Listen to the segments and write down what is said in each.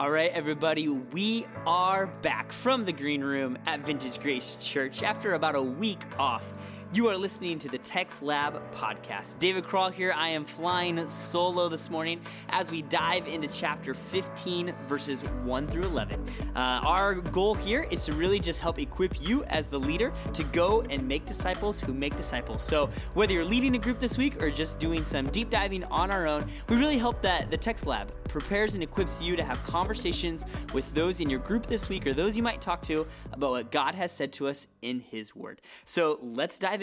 All right, everybody, we are back from the green room at Vintage Grace Church after about a week off. You are listening to the Text Lab Podcast. David Kroll here. I am flying solo this morning as we dive into chapter 15, verses 1 through 11. Our goal here is to really just help equip you as the leader to go and make disciples who make disciples. So whether you're leading a group this week or just doing some deep diving on our own, we really hope that the Text Lab prepares and equips you to have conversations with those in your group this week or those you might talk to about what God has said to us in His Word. So let's dive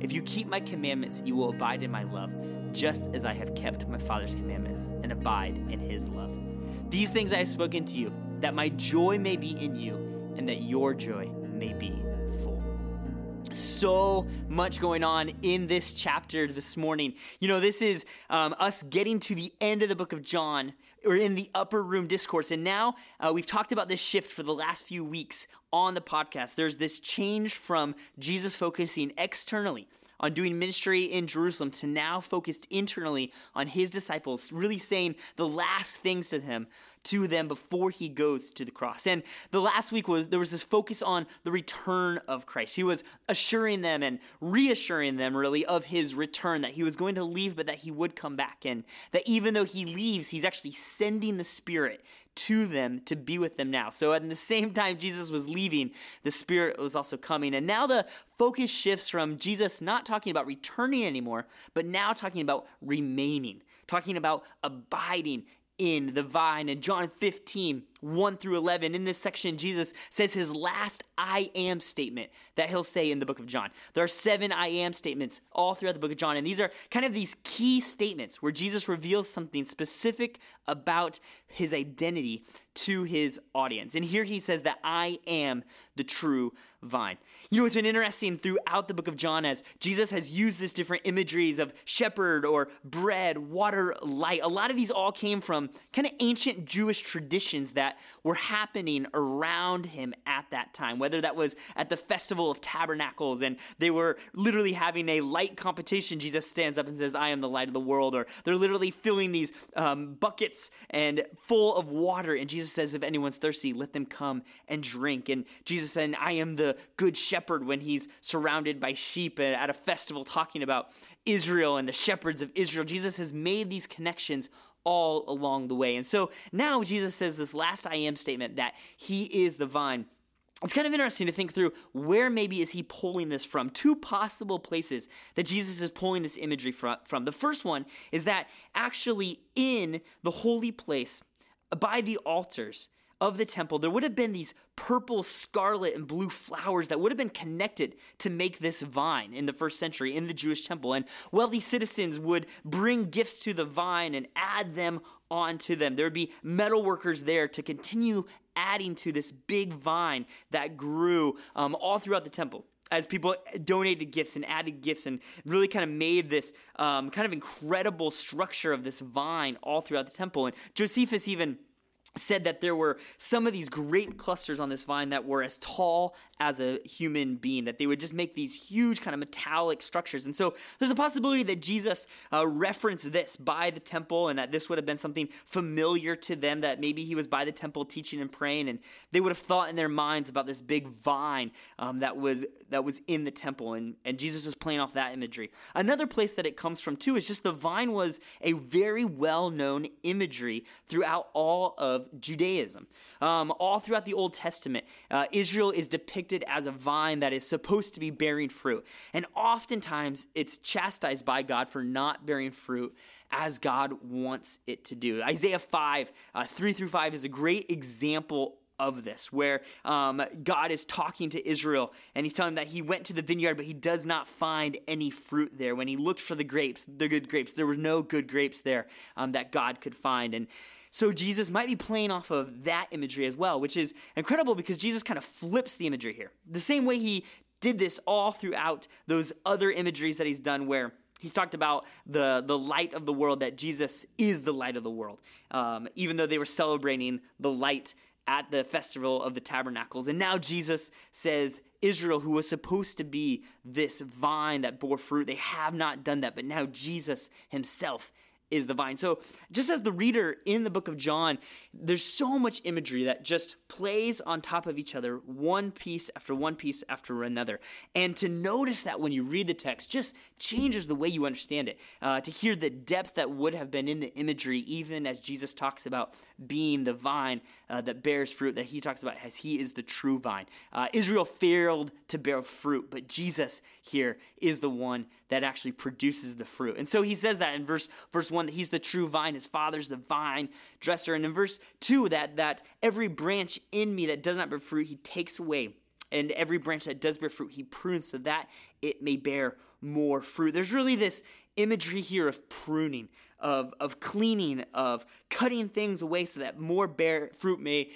If you keep my commandments, you will abide in my love, just as I have kept my Father's commandments and abide in his love. These things I have spoken to you, that my joy may be in you, and that your joy may be full. So much going on in this chapter this morning. You know, this is us getting to the end of the book of John. We're in the upper room discourse. And now we've talked about this shift for the last few weeks on the podcast. There's this change from Jesus focusing externally on doing ministry in Jerusalem to now focused internally on his disciples, really saying the last things to them before he goes to the cross. And the last week there was this focus on the return of Christ. He was assuring them and reassuring them really of his return, that he was going to leave, but that he would come back. And that even though he leaves, he's actually sending the Spirit to them to be with them now. So at the same time Jesus was leaving, the Spirit was also coming. And now the focus shifts from Jesus not talking about returning anymore, but now talking about remaining, talking about abiding in the vine. In John 15, 1 through 11, in this section, Jesus says his last I am statement that he'll say in the book of John. There are 7 I am statements all throughout the book of John, and these are kind of these key statements where Jesus reveals something specific about his identity to his audience. And here he says that I am the true vine. You know, it's been interesting throughout the book of John as Jesus has used this different imageries of shepherd or bread, water, light. A lot of these all came from kind of ancient Jewish traditions that were happening around him at that time, whether that was at the Festival of Tabernacles and they were literally having a light competition. Jesus stands up and says, I am the light of the world, or they're literally filling these buckets and full of water. And Jesus says, if anyone's thirsty, let them come and drink. And Jesus said, I am the good shepherd, when he's surrounded by sheep at a festival talking about Israel and the shepherds of Israel. Jesus has made these connections all along the way. And so now Jesus says this last I am statement that he is the vine. It's kind of interesting to think through where maybe is he pulling this from. 2 possible places that Jesus is pulling this imagery from. The first one is that actually in the holy place, by the altars of the temple, there would have been these purple, scarlet, and blue flowers that would have been connected to make this vine in the first century in the Jewish temple. And wealthy citizens would bring gifts to the vine and add them onto them. There would be metal workers there to continue adding to this big vine that grew all throughout the temple, as people donated gifts and added gifts and really kind of made this kind of incredible structure of this vine all throughout the temple. And Josephus even said that there were some of these grape clusters on this vine that were as tall as a human being, that they would just make these huge kind of metallic structures. And so there's a possibility that Jesus referenced this by the temple, and that this would have been something familiar to them, that maybe he was by the temple teaching and praying, and they would have thought in their minds about this big vine that was in the temple. And Jesus is playing off that imagery. Another place that it comes from too is just the vine was a very well-known imagery throughout all of of Judaism. All throughout the Old Testament, Israel is depicted as a vine that is supposed to be bearing fruit. And oftentimes, it's chastised by God for not bearing fruit as God wants it to do. Isaiah 5, 3 through 5 is a great example of this, where God is talking to Israel and he's telling him that he went to the vineyard, but he does not find any fruit there. When he looked for the grapes, the good grapes, there were no good grapes there that God could find. And so Jesus might be playing off of that imagery as well, which is incredible because Jesus kind of flips the imagery here. The same way he did this all throughout those other imageries that he's done where he's talked about the light of the world, that Jesus is the light of the world, even though they were celebrating the light at the Festival of the Tabernacles. And now Jesus says, Israel, who was supposed to be this vine that bore fruit, they have not done that, but now Jesus himself is the vine. So just as the reader in the book of John, there's so much imagery that just plays on top of each other, one piece after another. And to notice that when you read the text just changes the way you understand it. To hear the depth that would have been in the imagery, even as Jesus talks about being the vine that bears fruit, that he talks about as he is the true vine. Israel failed to bear fruit, but Jesus here is the one that actually produces the fruit. And so he says that in verse 1, that he's the true vine, his father's the vine dresser. And in verse 2, that every branch in me that does not bear fruit, he takes away. And every branch that does bear fruit, he prunes so that it may bear more fruit. There's really this imagery here of pruning, of cleaning, of cutting things away so that more fruit may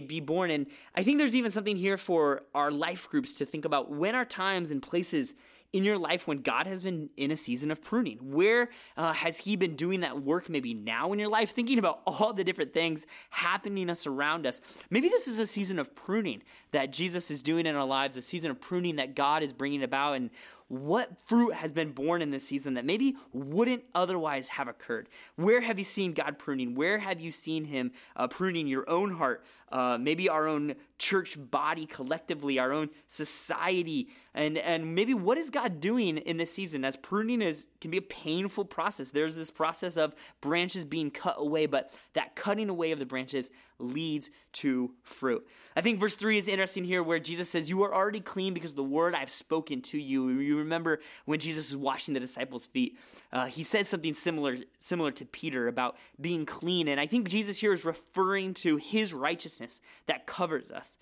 be born. And I think there's even something here for our life groups to think about. When are times and places in your life when God has been in a season of pruning? Where has he been doing that work maybe now in your life? Thinking about all the different things happening around us. Maybe this is a season of pruning that Jesus is doing in our lives, a season of pruning that God is bringing about, and what fruit has been born in this season that maybe wouldn't otherwise have occurred? Where have you seen God pruning? Where have you seen him pruning your own heart, maybe our own church body collectively, our own society, and maybe what is God doing in this season, as pruning can be a painful process. There's this process of branches being cut away, but that cutting away of the branches leads to fruit. I think verse 3 is interesting here, where Jesus says, you are already clean because of the word I've spoken to you. You remember when Jesus was washing the disciples' feet, he says something similar to Peter about being clean. And I think Jesus here is referring to his righteousness that covers us.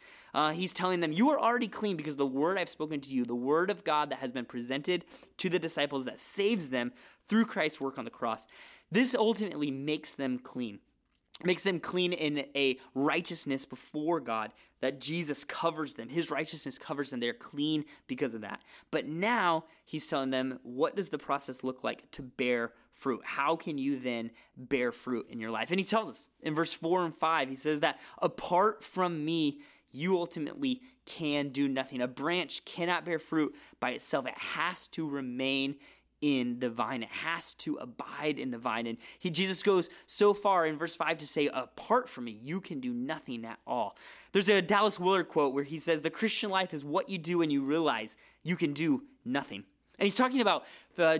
He's telling them, you are already clean because of the word I've spoken to you, the word of God that has been presented to the disciples that saves them through Christ's work on the cross. This ultimately makes them clean. Makes them clean in a righteousness before God that Jesus covers them. His righteousness covers them. They're clean because of that. But now he's telling them, what does the process look like to bear fruit? How can you then bear fruit in your life? And he tells us in verse 4 and 5, he says that apart from me, you ultimately can do nothing. A branch cannot bear fruit by itself. It has to remain in the vine. It has to abide in the vine. And Jesus goes so far in verse 5 to say, apart from me, you can do nothing at all. There's a Dallas Willard quote where he says, the Christian life is what you do when you realize you can do nothing. And he's talking about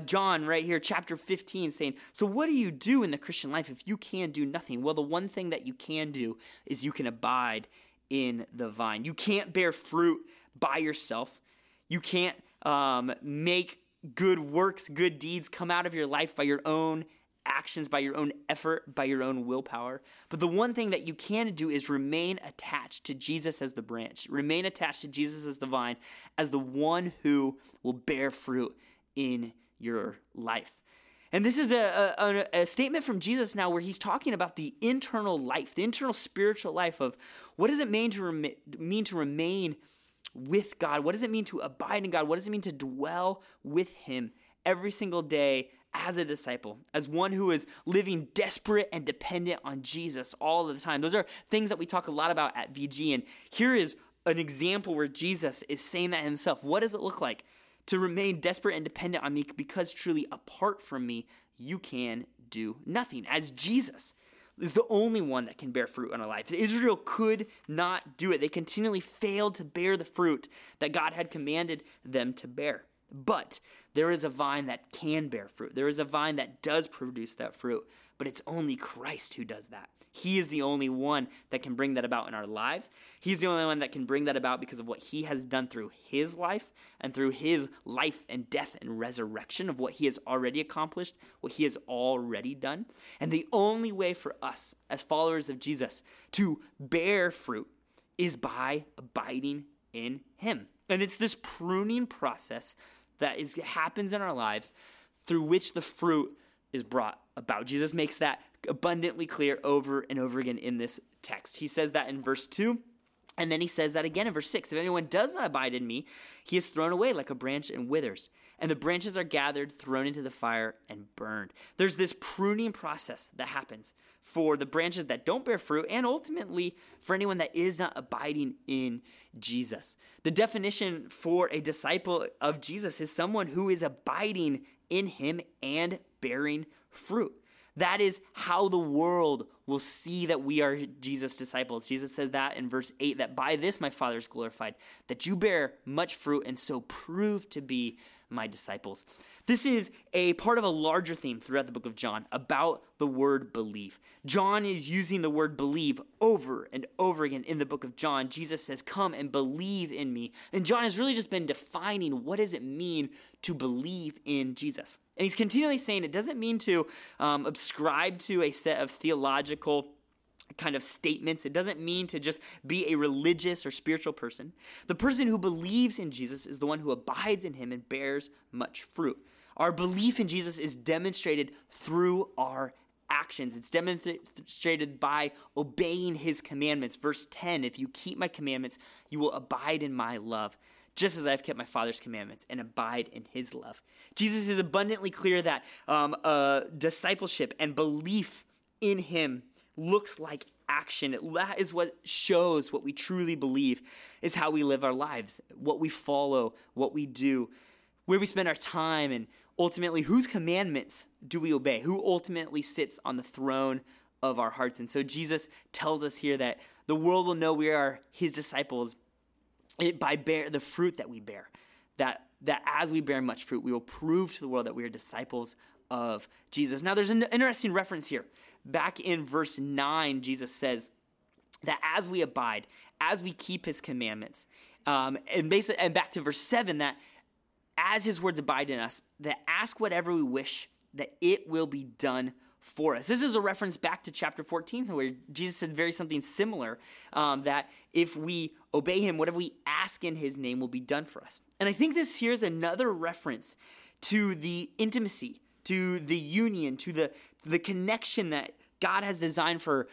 John right here, chapter 15, saying, so what do you do in the Christian life if you can do nothing? Well, the one thing that you can do is you can abide in the vine. You can't bear fruit by yourself. You can't make good works, good deeds come out of your life by your own actions, by your own effort, by your own willpower. But the one thing that you can do is remain attached to Jesus as the branch, remain attached to Jesus as the vine, as the one who will bear fruit in your life. And this is a statement from Jesus now where he's talking about the internal life, the internal spiritual life of what does it mean to remain with God? What does it mean to abide in God? What does it mean to dwell with him every single day as a disciple, as one who is living desperate and dependent on Jesus all of the time? Those are things that we talk a lot about at VG. And here is an example where Jesus is saying that himself. What does it look like to remain desperate and dependent on me, because truly apart from me, you can do nothing, as Jesus is the only one that can bear fruit in our lives. Israel could not do it. They continually failed to bear the fruit that God had commanded them to bear. But there is a vine that can bear fruit. There is a vine that does produce that fruit, but it's only Christ who does that. He is the only one that can bring that about in our lives. He's the only one that can bring that about because of what he has done through his life and through his life and death and resurrection, of what he has already accomplished, what he has already done. And the only way for us as followers of Jesus to bear fruit is by abiding in him. And it's this pruning process that happens in our lives through which the fruit is brought about. Jesus makes that abundantly clear over and over again in this text. He says that in verse 2, and then he says that again in verse 6. If anyone does not abide in me, he is thrown away like a branch and withers, and the branches are gathered, thrown into the fire, and burned. There's this pruning process that happens for the branches that don't bear fruit, and ultimately for anyone that is not abiding in Jesus. The definition for a disciple of Jesus is someone who is abiding in him and bearing fruit. That is how the world will see that we are Jesus' disciples. Jesus said that in verse 8, that by this my Father is glorified, that you bear much fruit and so prove to be my disciples. This is a part of a larger theme throughout the book of John about the word believe. John is using the word believe over and over again in the book of John. Jesus says, come and believe in me. And John has really just been defining what does it mean to believe in Jesus. And he's continually saying it doesn't mean to ascribe to a set of theological kind of statements. It doesn't mean to just be a religious or spiritual person. The person who believes in Jesus is the one who abides in him and bears much fruit. Our belief in Jesus is demonstrated through our actions. It's demonstrated by obeying his commandments. Verse 10, if you keep my commandments, you will abide in my love, just as I have kept my Father's commandments and abide in his love. Jesus is abundantly clear that discipleship and belief in him looks like action. That is what shows what we truly believe, is how we live our lives, what we follow, what we do, where we spend our time, and ultimately whose commandments do we obey, who ultimately sits on the throne of our hearts. And so Jesus tells us here that the world will know we are his disciples by the fruit that we bear, that as we bear much fruit, we will prove to the world that we are disciples of Jesus. Now there's an interesting reference here. Back in verse 9, Jesus says that as we abide, as we keep his commandments, and back to verse 7, that as his words abide in us, that ask whatever we wish, that it will be done for us. This is a reference back to chapter 14, where Jesus said something similar, that if we obey him, whatever we ask in his name will be done for us. And I think this here is another reference to the intimacy, to the union, to the connection that God has designed for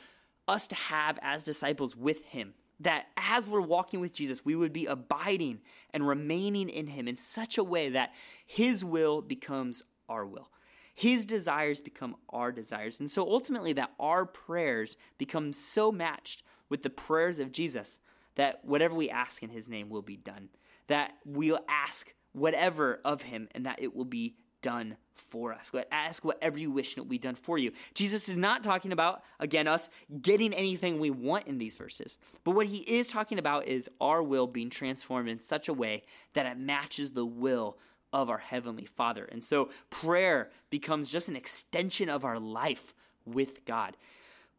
us to have as disciples with him. That as we're walking with Jesus, we would be abiding and remaining in him in such a way that his will becomes our will. His desires become our desires. And so ultimately that our prayers become so matched with the prayers of Jesus that whatever we ask in his name will be done. That we'll ask whatever of him and that it will be done for us. Ask whatever you wish and it will be done for you. Jesus is not talking about, again, us getting anything we want in these verses, but what he is talking about is our will being transformed in such a way that it matches the will of our Heavenly Father. And so prayer becomes just an extension of our life with God.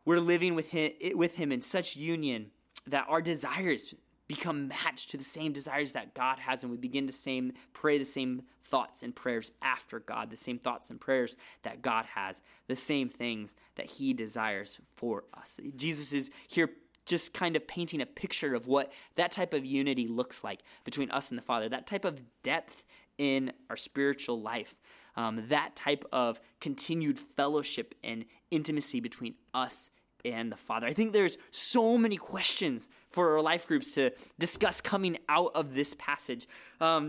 We're living with him in such union that our desires become matched to the same desires that God has, and we begin to pray the same thoughts and prayers after God, the same thoughts and prayers that God has, the same things that he desires for us. Jesus is here just kind of painting a picture of what that type of unity looks like between us and the Father, that type of depth in our spiritual life, that type of continued fellowship and intimacy between us and the Father. I think there's so many questions for our life groups to discuss coming out of this passage.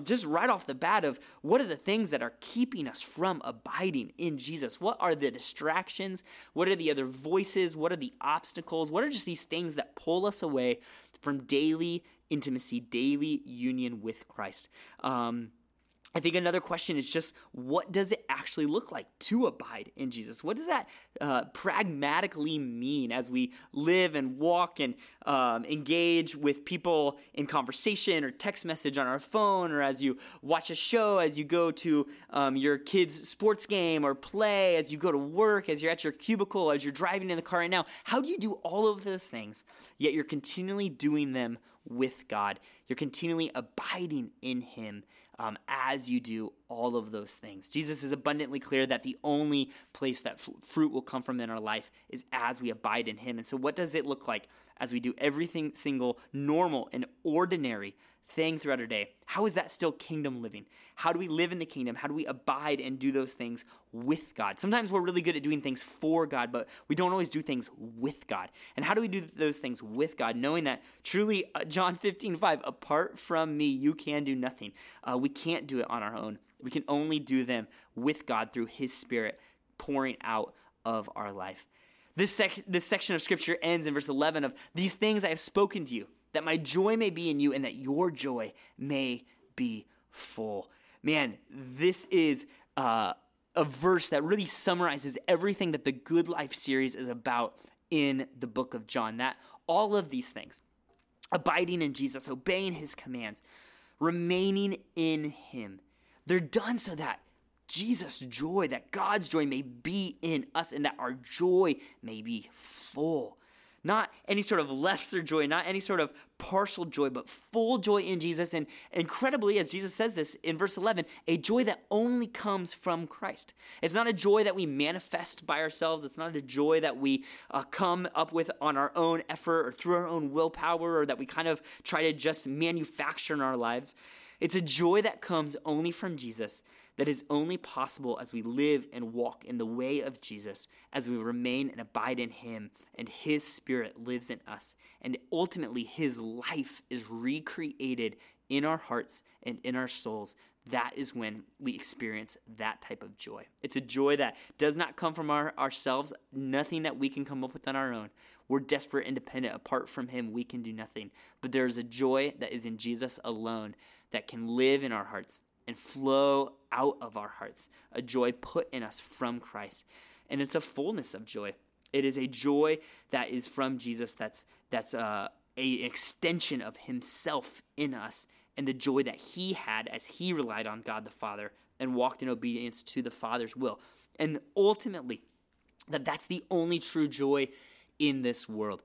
Just right off the bat of what are the things that are keeping us from abiding in Jesus? What are the distractions? What are the other voices? What are the obstacles? What are just these things that pull us away from daily intimacy, daily union with Christ? I think another question is just, what does it actually look like to abide in Jesus? What does that pragmatically mean as we live and walk and engage with people in conversation or text message on our phone, or as you watch a show, as you go to your kid's sports game or play, as you go to work, as you're at your cubicle, as you're driving in the car right now? How do you do all of those things, yet you're continually doing them with God? You're continually abiding in Him as you do all of those things. Jesus is abundantly clear that the only place that fruit will come from in our life is as we abide in Him. And so what does it look like as we do everything single, normal, and ordinary thing throughout our day? How is that still kingdom living? How do we live in the kingdom? How do we abide and do those things with God? Sometimes we're really good at doing things for God, but we don't always do things with God. And how do we do those things with God, knowing that truly John 15:5, apart from me, you can do nothing. We can't do it on our own. We can only do them with God through His Spirit pouring out of our life. This section of Scripture ends in verse 11 of, "These things I have spoken to you, that my joy may be in you and that your joy may be full." Man, this is a verse that really summarizes everything that the Good Life series is about in the book of John. That all of these things, abiding in Jesus, obeying His commands, remaining in Him, they're done so that Jesus' joy, that God's joy may be in us and that our joy may be full. Not any sort of lesser joy, not any sort of partial joy, but full joy in Jesus. And incredibly, as Jesus says this in verse 11, a joy that only comes from Christ. It's not a joy that we manifest by ourselves. It's not a joy that we come up with on our own effort or through our own willpower, or that we kind of try to just manufacture in our lives. It's a joy that comes only from Jesus, that is only possible as we live and walk in the way of Jesus, as we remain and abide in Him, and His Spirit lives in us. And ultimately, His life is recreated in our hearts and in our souls. That is when we experience that type of joy. It's a joy that does not come from ourselves, nothing that we can come up with on our own. We're desperate and dependent. Apart from Him, we can do nothing. But there is a joy that is in Jesus alone that can live in our hearts and flow out of our hearts, a joy put in us from Christ. And it's a fullness of joy. It is a joy that is from Jesus, that's an extension of Himself in us, and the joy that He had as He relied on God the Father and walked in obedience to the Father's will. And ultimately, that's the only true joy in this world.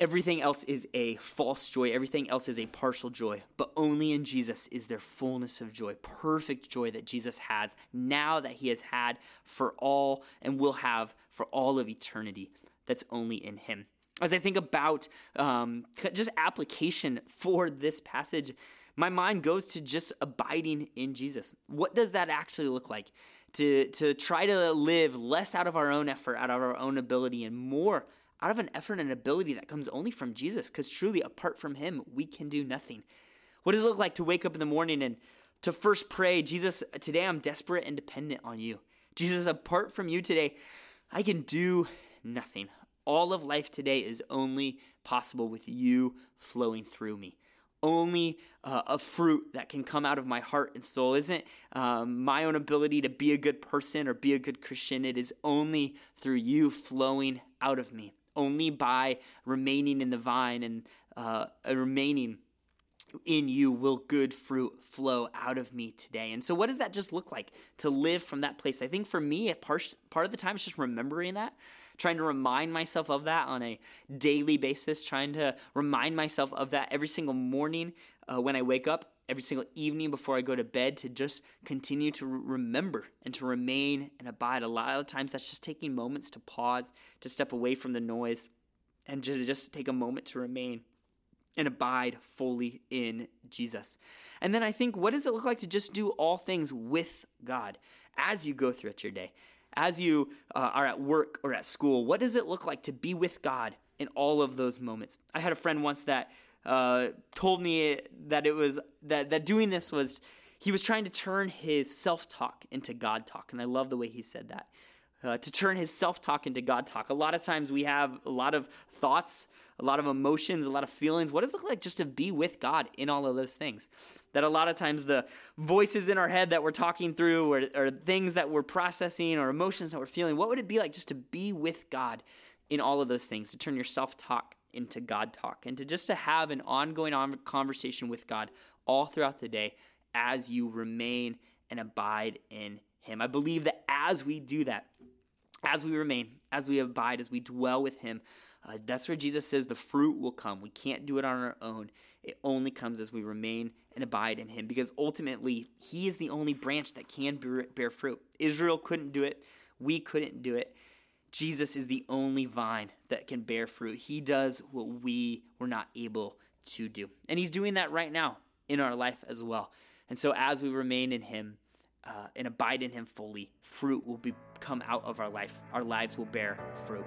Everything else is a false joy. Everything else is a partial joy. But only in Jesus is there fullness of joy, perfect joy that Jesus has now, that He has had for all and will have for all of eternity. That's only in Him. As I think about just application for this passage, my mind goes to just abiding in Jesus. What does that actually look like? To try to live less out of our own effort, out of our own ability, and more out of an effort and ability that comes only from Jesus, because truly, apart from Him, we can do nothing. What does it look like to wake up in the morning and to first pray, "Jesus, today I'm desperate and dependent on you. Jesus, apart from you today, I can do nothing. All of life today is only possible with you flowing through me. Only a fruit that can come out of my heart and soul isn't my own ability to be a good person or be a good Christian. It is only through you flowing out of me. Only by remaining in the vine and remaining in you will good fruit flow out of me today." And so what does that just look like to live from that place? I think for me, part of the time is just remembering that, trying to remind myself of that on a daily basis, trying to remind myself of that every single morning when I wake up, every single evening before I go to bed, to just continue to remember and to remain and abide. A lot of times that's just taking moments to pause, to step away from the noise, and just take a moment to remain and abide fully in Jesus. And then I think, what does it look like to just do all things with God as you go throughout your day? As you are at work or at school, what does it look like to be with God in all of those moments? I had a friend once that told me that doing this was, he was trying to turn his self-talk into God talk. And I love the way he said that. to turn his self-talk into God talk. A lot of times we have a lot of thoughts, a lot of emotions, a lot of feelings. What does it look like just to be with God in all of those things? That a lot of times the voices in our head that we're talking through or things that we're processing or emotions that we're feeling, what would it be like just to be with God in all of those things, to turn your self-talk into God talk and to just to have an ongoing conversation with God all throughout the day as you remain and abide in Him. I believe that as we do that, as we remain, as we abide, as we dwell with Him, that's where Jesus says the fruit will come. We can't do it on our own. It only comes as we remain and abide in Him because ultimately He is the only branch that can bear fruit. Israel couldn't do it. We couldn't do it. Jesus is the only vine that can bear fruit. He does what we were not able to do. And He's doing that right now in our life as well. And so as we remain in Him and abide in Him fully, fruit will come out of our life. Our lives will bear fruit.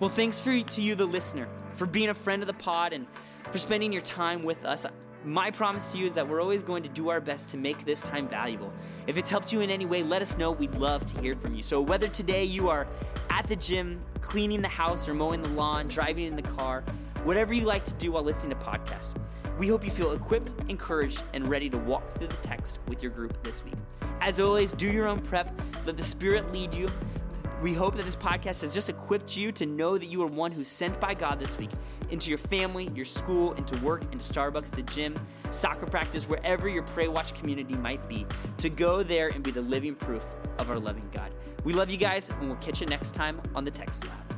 Well, thanks to you, the listener, for being a friend of the pod and for spending your time with us. My promise to you is that we're always going to do our best to make this time valuable. If it's helped you in any way, let us know. We'd love to hear from you. So whether today you are at the gym, cleaning the house or mowing the lawn, driving in the car, whatever you like to do while listening to podcasts, we hope you feel equipped, encouraged, and ready to walk through the text with your group this week. As always, do your own prep. Let the Spirit lead you. We hope that this podcast has just equipped you to know that you are one who's sent by God this week into your family, your school, into work, into Starbucks, the gym, soccer practice, wherever your Pray Watch community might be, to go there and be the living proof of our loving God. We love you guys, and we'll catch you next time on the Text Lab.